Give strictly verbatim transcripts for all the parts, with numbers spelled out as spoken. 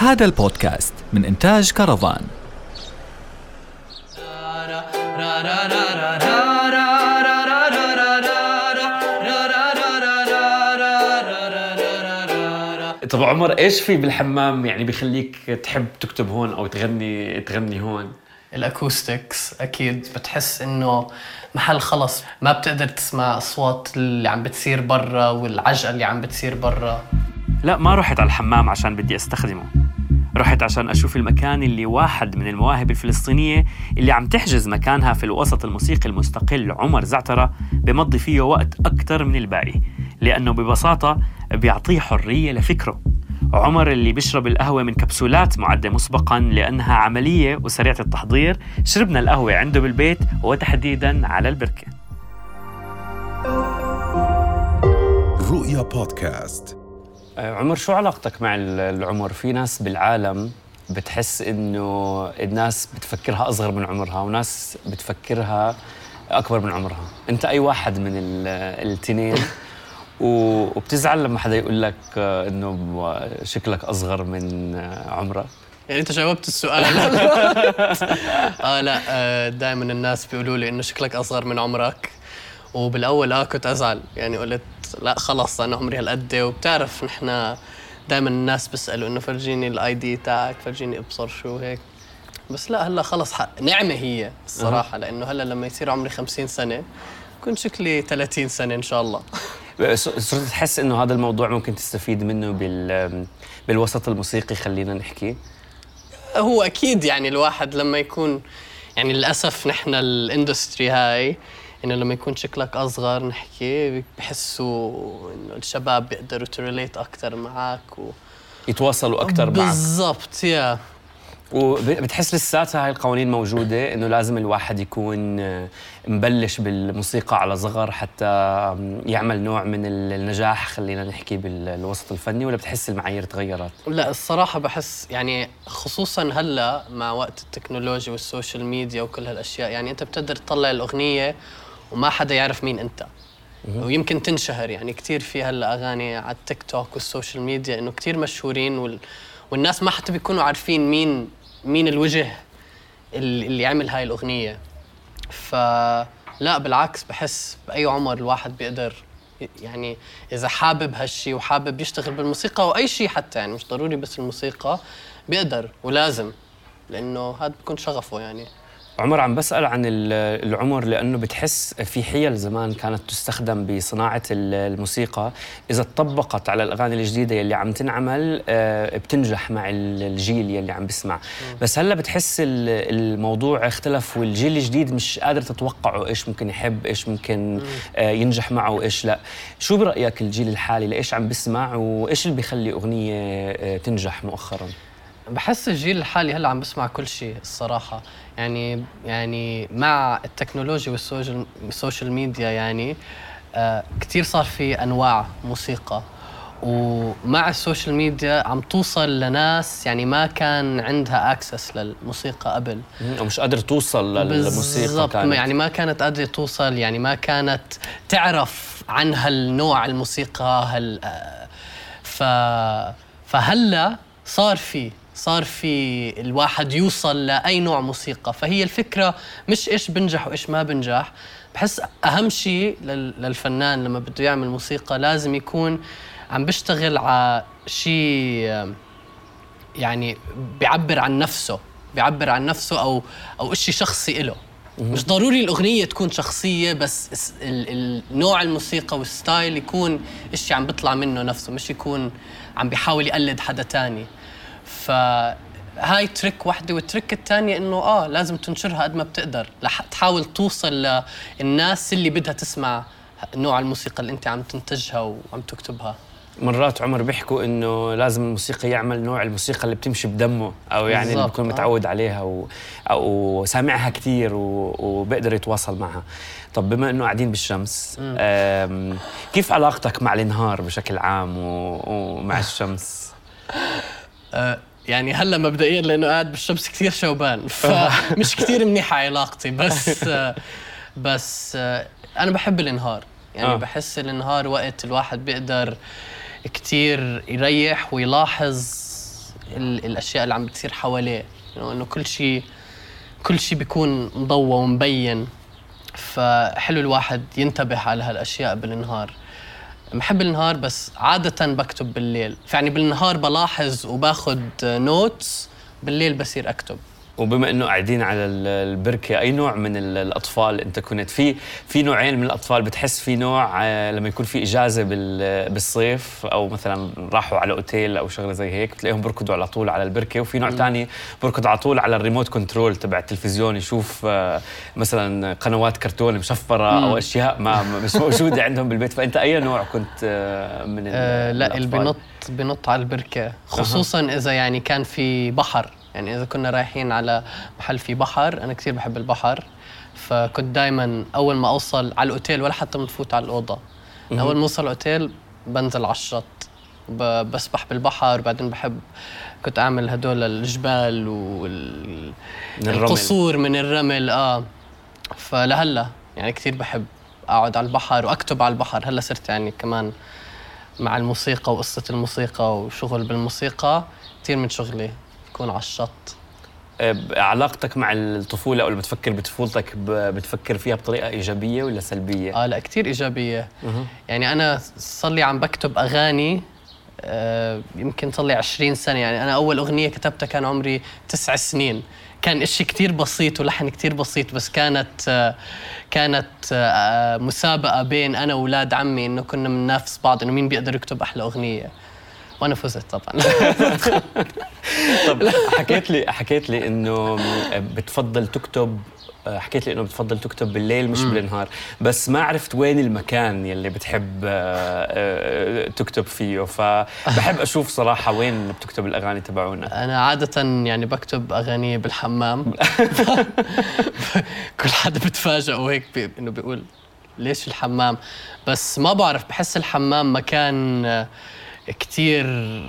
هذا البودكاست من إنتاج كرفان. طب عمر، إيش في بالحمام يعني بيخليك تحب تكتب هون أو تغني تغني هون؟ الأكوستكس أكيد، بتحس إنه محل خلص ما بتقدر تسمع أصوات اللي عم بتصير برا والعجقة اللي عم بتصير برا. لا، ما رحت على الحمام عشان بدي أستخدمه، رحت عشان أشوف المكان اللي واحد من المواهب الفلسطينية اللي عم تحجز مكانها في الوسط الموسيقي المستقل عمر زعترة بمضي فيه وقت أكتر من الباقي، لأنه ببساطة بيعطيه حرية لفكره. عمر اللي بيشرب القهوة من كبسولات معدة مسبقاً لأنها عملية وسريعة التحضير، شربنا القهوة عنده بالبيت وتحديداً على البركة. رؤيا بودكاست. عمر، شو علاقتك مع العمر؟ في ناس بالعالم بتحس إنه الناس بتفكرها أصغر من عمرها وناس بتفكرها أكبر من عمرها، أنت أي واحد من التنين؟ وبتزعل لما حدا يقول لك إنه شكلك أصغر من عمرك؟ يعني أنت جاوبت السؤال. آه لا، دائما الناس بيقولوا لي إنه شكلك أصغر من عمرك، وبالأول آه كنت أزعل، يعني قلت لا خلص أنا عمري هالقد. وبتعرف نحن دائما الناس بيسألوا إنه فرجيني الآي دي تاعك، فرجيني أبصر شو هيك، بس لا هلا خلص حق. نعمة هي الصراحة، لأنه هلا لما يصير عمري خمسين سنة كنت شكلي ثلاثين سنة إن شاء الله. صرت تحس إنه هذا الموضوع ممكن تستفيد منه بال بالوسط الموسيقي، خلينا نحكي. هو أكيد يعني الواحد لما يكون، يعني للأسف نحن الاندستري هاي، إنه لما يكون شكلك أصغر نحكي بحسوا إنه الشباب بيقدروا تريليت أكتر معك و... يتواصلوا أكتر معك. بالضبط، يا وبتحس لساتها هاي القوانين موجودة، إنه لازم الواحد يكون مبلش بالموسيقى على صغر حتى يعمل نوع من النجاح، خلينا نحكي بالوسط الفني، ولا بتحس المعايير تغيرت؟ لا الصراحة بحس يعني خصوصاً هلأ مع وقت التكنولوجيا والسوشيال ميديا وكل هالأشياء، يعني أنت بتقدر تطلع الأغنية وما حدا يعرف مين أنت، ويمكن تنشهر. يعني كتير في هلأ أغاني على التيك توك والسوشيال ميديا إنه كتير مشهورين وال... والناس ما حتى بيكونوا عارفين مين مين الوجه اللي عمل هاي الأغنية. فلا بالعكس، بحس بأي عمر الواحد بيقدر، يعني إذا حابب هالشي وحابب يشتغل بالموسيقى وأي شي، حتى يعني مش ضروري بس الموسيقى، بيقدر ولازم، لأنه هذا بيكون شغفه. يعني عمر، عم بسأل عن العمر لأنه بتحس في حيل زمان كانت تستخدم بصناعة الموسيقى، إذا اتطبقت على الأغاني الجديدة يلي عم تنعمل بتنجح مع الجيل يلي عم بسمع، بس هلأ بتحس الموضوع اختلف والجيل الجديد مش قادر تتوقعه إيش ممكن يحب، إيش ممكن ينجح معه وإيش لا. شو برأيك الجيل الحالي لإيش عم بسمع وإيش اللي بيخلي أغنية تنجح مؤخراً؟ بحس الجيل الحالي هلا عم بسمع كل شيء الصراحة، يعني يعني مع التكنولوجيا والسوشيال ميديا، يعني آه كتير صار في أنواع موسيقى، ومع السوشيال ميديا عم توصل لناس يعني ما كان عندها أكسس للموسيقى قبل، ومش قادر توصل للموسيقى كانت. يعني ما كانت قادرة توصل، يعني ما كانت تعرف عن هالنوع الموسيقى هال آه ف فهلا صار في صار في الواحد يوصل لأي نوع موسيقى. فهي الفكرة مش إيش بنجح وإيش ما بنجح، بحس أهم شيء للفنان لما بده يعمل موسيقى لازم يكون عم بيشتغل على شيء يعني بيعبر عن نفسه بيعبر عن نفسه أو أو إشي شخصي إله. مش ضروري الأغنية تكون شخصية، بس النوع الموسيقى والستايل يكون إشي عم بيطلع منه نفسه، مش يكون عم بيحاول يقلد حدا تاني. فهاي تريك واحدة، والتريك الثانية إنه آه لازم تنشرها قد ما بتقدر، لح تحاول توصل للناس اللي بدها تسمع نوع الموسيقى اللي أنت عم تنتجها وعم تكتبها. مرات عمر بيحكوا إنه لازم الموسيقى يعمل نوع الموسيقى اللي بتمشي بدمه، أو يعني اللي بيكون متعود عليها و... أو سامعها كتير و... وبقدر يتواصل معها. طب بما إنه قاعدين بالشمس، أم... كيف علاقتك مع النهار بشكل عام و... ومع الشمس؟ يعني هلا مبدئيا لانه قاعد بالشمس كثير شوبان، فمش كثير منيحه علاقتي، بس بس انا بحب النهار. يعني بحس النهار وقت الواحد بيقدر كثير يريح ويلاحظ الاشياء اللي عم بتصير حواليه، يعني انه كل شيء كل شيء بيكون مضوى ومبين، فحلو الواحد ينتبه على هالاشياء بالنهار. بحب النهار بس عاده بكتب بالليل، يعني بالنهار بلاحظ وباخذ نوتس، بالليل بصير اكتب. وبما انه قاعدين على البركه، اي نوع من الاطفال انت كنت في في نوعين من الاطفال بتحس في نوع لما يكون في اجازه بالصيف او مثلا راحوا على اوتيل او شغله زي هيك بتلاقيهم بركضوا على طول على البركه، وفي نوع ثاني بركض على طول على الريموت كنترول تبع التلفزيون يشوف مثلا قنوات كرتون مشفره م. او اشياء ما مش موجوده عندهم بالبيت. فانت اي نوع كنت من أه لا اللي بنط بنط على البركه، خصوصا اذا يعني كان في بحر، يعني إذا كنا رايحين على محل في بحر، أنا كثير بحب البحر، فكنت دايماً أول ما أوصل على الأوتيل ولا حتى بنفوت على الأوضة، أول ما أوصل الأوتيل بنزل على الشط بسبح بالبحر. وبعدين بحب كنت أعمل هدول الجبال والقصور من الرمل. آه فلهلا يعني كثير بحب أقعد على البحر وأكتب على البحر. هلا صرت يعني كمان مع الموسيقى وقصة الموسيقى وشغل بالموسيقى، كثير من شغلي على الشط. علاقتك مع الطفولة أو لما تفكر بطفولتك بتفكر فيها بطريقة إيجابية ولا سلبية؟ آه لا كتير إيجابية. مه. يعني أنا صلي عم بكتب أغاني آه يمكن صلي عشرين سنة، يعني أنا أول أغنية كتبتها كان عمري تسع سنين، كان إشي كتير بسيط ولحن كتير بسيط، بس كانت آه كانت آه مسابقة بين أنا وولاد عمي، إنه كنا منافس بعض إنه مين بيقدر يكتب أحلى أغنية، وأنا فزت طبعاً. طب حكيت لي حكيت لي إنه بتفضل تكتب حكيت لي إنه بتفضل تكتب بالليل مش بالنهار، بس ما عرفت وين المكان يلي بتحب تكتب فيه، فبحب أشوف صراحة وين بتكتب الأغاني تبعونك. أنا عادة يعني بكتب أغاني بالحمام. كل حد بتفاجأ وهيك بي إنه بيقول ليش الحمام، بس ما بعرف، بحس الحمام مكان كتير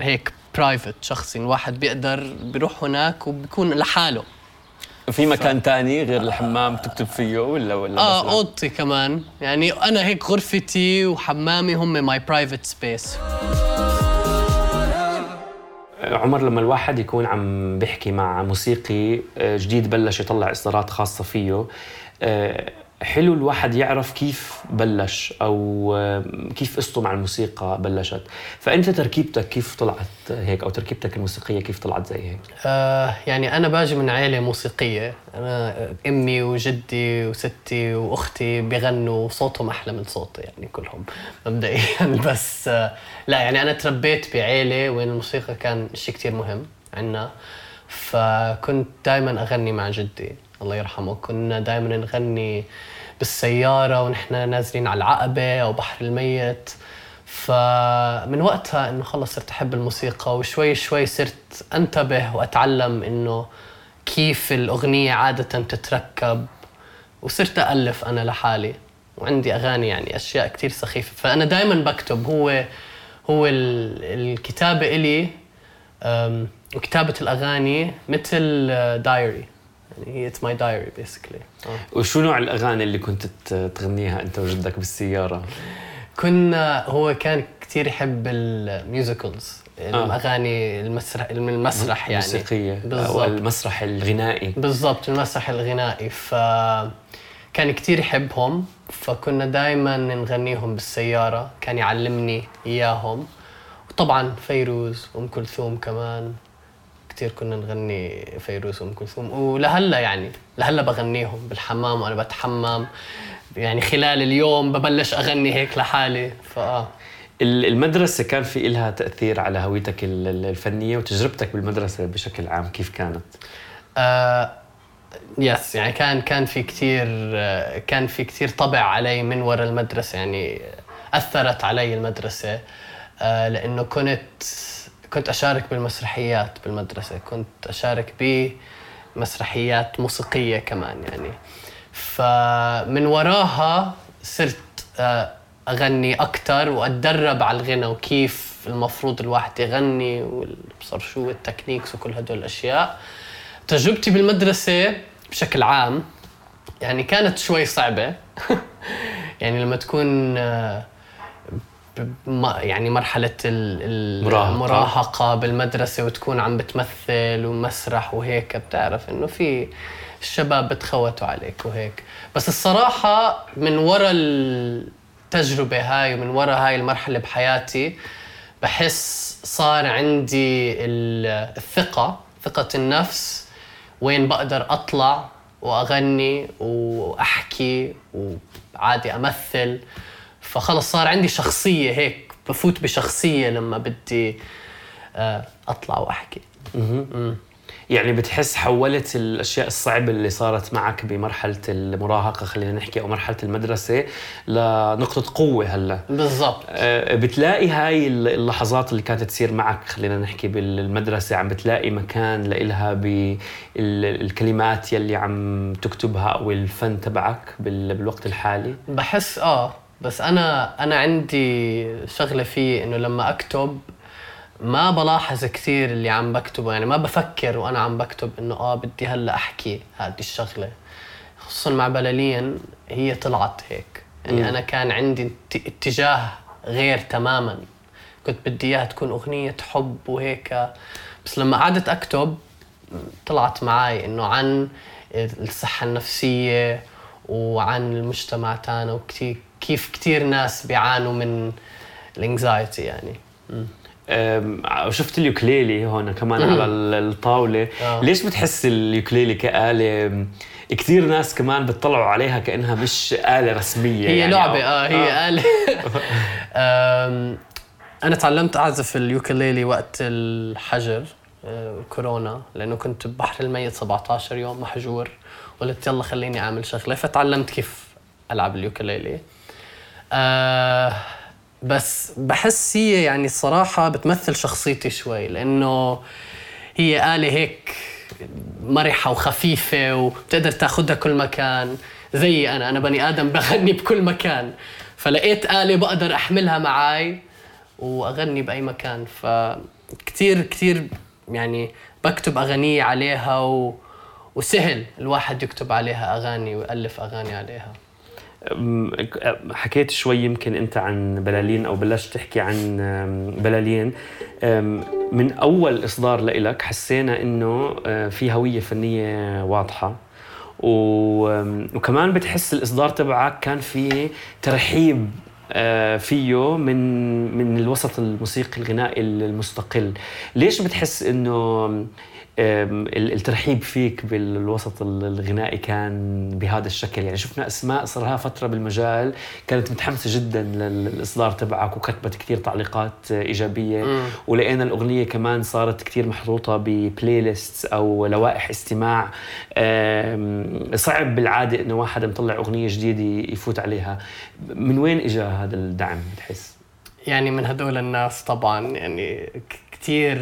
هيك برايفت شخصي، الواحد بيقدر بيروح هناك وبيكون لحاله. في مكان ف... تاني غير الحمام تكتب فيه ولا ولا اه اوضتي كمان، يعني انا هيك غرفتي وحمامي هم ماي برايفت سبيس. عمر، لما الواحد يكون عم بيحكي مع موسيقي جديد بلش يطلع اصدارات خاصة فيه، حلو الواحد يعرف كيف بلش أو كيف قصته مع الموسيقى بلشت، فأنت تركيبتك كيف طلعت هيك أو تركيبتك الموسيقية كيف طلعت زي هيك؟ آه يعني أنا باجي من عائلة موسيقية، أنا أمي وجدي وستي وأختي بيغنوا وصوتهم أحلى من صوتي يعني كلهم مبدئياً، بس آه لا يعني أنا تربيت بعائلة وين الموسيقى كان شيء كتير مهم عنا، فكنت دايماً أغني مع جدي الله يرحمه، كنا دايماً نغني بالسيارة ونحن نازلين على العقبة أو بحر الميت. فمن وقتها إنه خلص صرت أحب الموسيقى، وشوي شوي صرت أنتبه وأتعلم إنه كيف الأغنية عادة تتركب، وصرت أألف أنا لحالي وعندي أغاني يعني أشياء كتير سخيفة. فأنا دايماً بكتب، هو هو الكتابة إلي وكتابة الأغاني مثل دايري، يعني it's my diary basically. آه. وشو نوع الأغاني اللي كنت تغنيها أنت وجدك بالسيارة؟ كنا هو كان كتير يحب الميوزيكلز، الأغاني المسرح المسرح يعني الموسيقية أو المسرح الغنائي. بالضبط، المسرح الغنائي، فكان كتير يحبهم، فكنا دايماً نغنيهم بالسيارة، كان يعلمني إياهم. وطبعاً فيروز وأم كلثوم كمان كتير كنا نغني فيروز وأم كلثوم، ولهلا يعني لهلا بغنيهم بالحمام وأنا بتحمم، يعني خلال اليوم ببلش أغني هيك لحالي. فآه المدرسة كان في إلها تأثير على هويتك الفنية، وتجربتك بالمدرسة بشكل عام كيف كانت؟ آه يس يعني كان كان في كتير كان في كتير طبع علي من وراء المدرسة، يعني أثرت علي المدرسة آه لأنه كنت كنت أشارك بالمسرحيات بالمدرسة، كنت أشارك بمسرحيات موسيقية كمان يعني، فمن وراها صرت أغني أكتر وأتدرب على الغنى وكيف المفروض الواحد يغني والبصرشو والتكنيكس وكل هدول الأشياء. تجربتي بالمدرسة بشكل عام يعني كانت شوي صعبة. يعني لما تكون يعني مرحلة المراهقة بالمدرسة وتكون عم بتمثل ومسرح وهيك، بتعرف إنه في الشباب بتخوتوا عليك وهيك. بس الصراحة من وراء التجربة هاي ومن وراء هاي المرحلة بحياتي بحس صار عندي الثقة، ثقة النفس، وين بقدر أطلع وأغني وأحكي وعادي أمثل. فخلص صار عندي شخصية، هيك بفوت بشخصية لما بدي أطلع وأحكي. يعني بتحس حولت الأشياء الصعبة اللي صارت معك بمرحلة المراهقة خلينا نحكي أو مرحلة المدرسة لنقطة قوة هلأ. بالضبط. بتلاقي هاي اللحظات اللي كانت تصير معك خلينا نحكي بالمدرسة عم بتلاقي مكان لإلها بالكلمات يلي عم تكتبها أو الفن تبعك بالوقت الحالي؟ بحس آه بس أنا أنا عندي شغلة فيه إنه لما أكتب ما بلاحظ كثير اللي عم بكتبه، يعني ما بفكر وأنا عم بكتب إنه آه بدي هلا أحكي هذه الشغلة، خصوصاً مع بلالين هي طلعت هيك. يعني م. أنا كان عندي اتجاه غير تماماً، كنت بدي إياها تكون أغنية حب وهيك، بس لما قعدت أكتب طلعت معاي إنه عن الصحة النفسية وعن المجتمع تاعنا وكتير كيف كتير ناس بيعانوا من الانكزايتي. يعني شفت اليوكليلي هون كمان على الطاولة. أوه. ليش بتحس اليوكليلي كآلة كتير ناس كمان بتطلعوا عليها كأنها مش آلة رسمية؟ هي يعني لعبة. آه هي آلة. أنا تعلمت أعزف اليوكليلي وقت الحجر كورونا، لأنه كنت ببحر الميت سبعة عشر يوم محجور، قلت يلا خليني أعمل شغلة، فتعلمت كيف ألعب اليوكليلي. آه بس بحس هي يعني الصراحة بتمثل شخصيتي شوي، لأنه هي آلة هيك مرحة وخفيفة وبتقدر تأخذها كل مكان. زي أنا أنا بني آدم بغني بكل مكان، فلقيت آلة بقدر أحملها معاي وأغني بأي مكان. فكتير كتير يعني بكتب أغاني عليها و... وسهل الواحد يكتب عليها أغاني ويألف أغاني عليها. حكيت شوي يمكن أنت عن بلالين أو بلشت تحكي عن بلالين. من أول إصدار لإلك حسينا إنه في هوية فنية واضحة، وكمان بتحس الإصدار تبعك كان فيه ترحيب فيه من من الوسط الموسيقي الغنائي المستقل. ليش بتحس إنه الترحيب فيك بالوسط الغنائي كان بهذا الشكل؟ يعني شفنا أسماء صار لها فترة بالمجال كانت متحمسة جدا للإصدار تبعك وكتبت كتير تعليقات إيجابية، م. ولقينا الأغنية كمان صارت كتير محروطة ببلاي ليست أو لوائح استماع. صعب بالعادة إنه واحد مطلع أغنية جديدة يفوت عليها. من وين إجا هذا الدعم بتحس؟ يعني من هدول الناس طبعاً، يعني كتير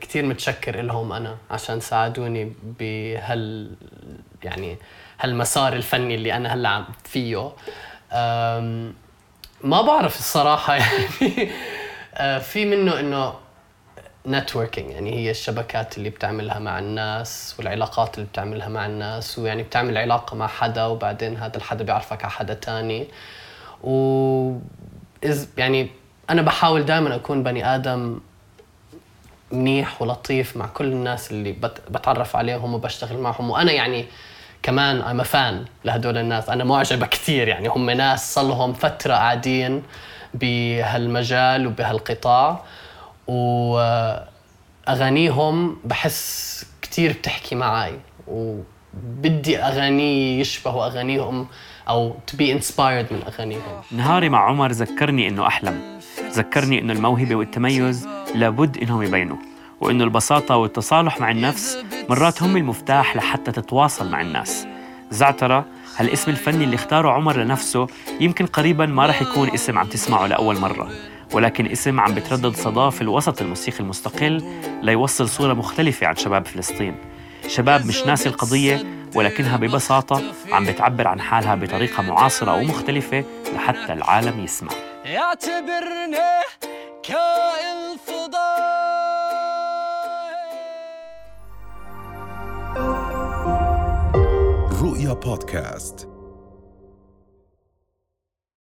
كتير متشكر لهم أنا عشان ساعدوني بهال يعني هالمسار الفني اللي أنا هلا عم فيه. ما بعرف الصراحة يعني في منه إنه نتوركينج، يعني هي الشبكات اللي بتعملها مع الناس والعلاقات اللي بتعملها مع الناس، ويعني بتعمل علاقة مع حدا وبعدين هذا الحدا بيعرفك على حدا تاني. و يعني أنا بحاول دائماً أكون بني آدم منيح ولطيف مع كل الناس اللي بتعرف عليهم وبشتغل معهم. وأنا يعني كمان أنا فان لهدول الناس، أنا معجبة كتير. يعني هم ناس صلهم فترة قاعدين بهالمجال وبهالقطاع، وأغانيهم بحس كتير بتحكي معاي، وبدي أغاني يشبهوا أغانيهم أو to be inspired من أغانيهم. نهاري مع عمر ذكرني إنه أحلم، ذكرني إنه الموهبة والتميز لابد إنهم يبينوا، وإنه البساطة والتصالح مع النفس مرات هم المفتاح لحتى تتواصل مع الناس. زعترة هالاسم الفني اللي اختاره عمر لنفسه يمكن قريباً ما رح يكون اسم عم تسمعه لأول مرة، ولكن اسم عم بتردد صداه في الوسط الموسيقي المستقل ليوصل صورة مختلفة عن شباب فلسطين، شباب مش ناسي القضية ولكنها ببساطة عم بتعبر عن حالها بطريقة معاصرة ومختلفة لحتى العالم يسمع. يعتبرني كائن فضائي. رؤيا بودكاست.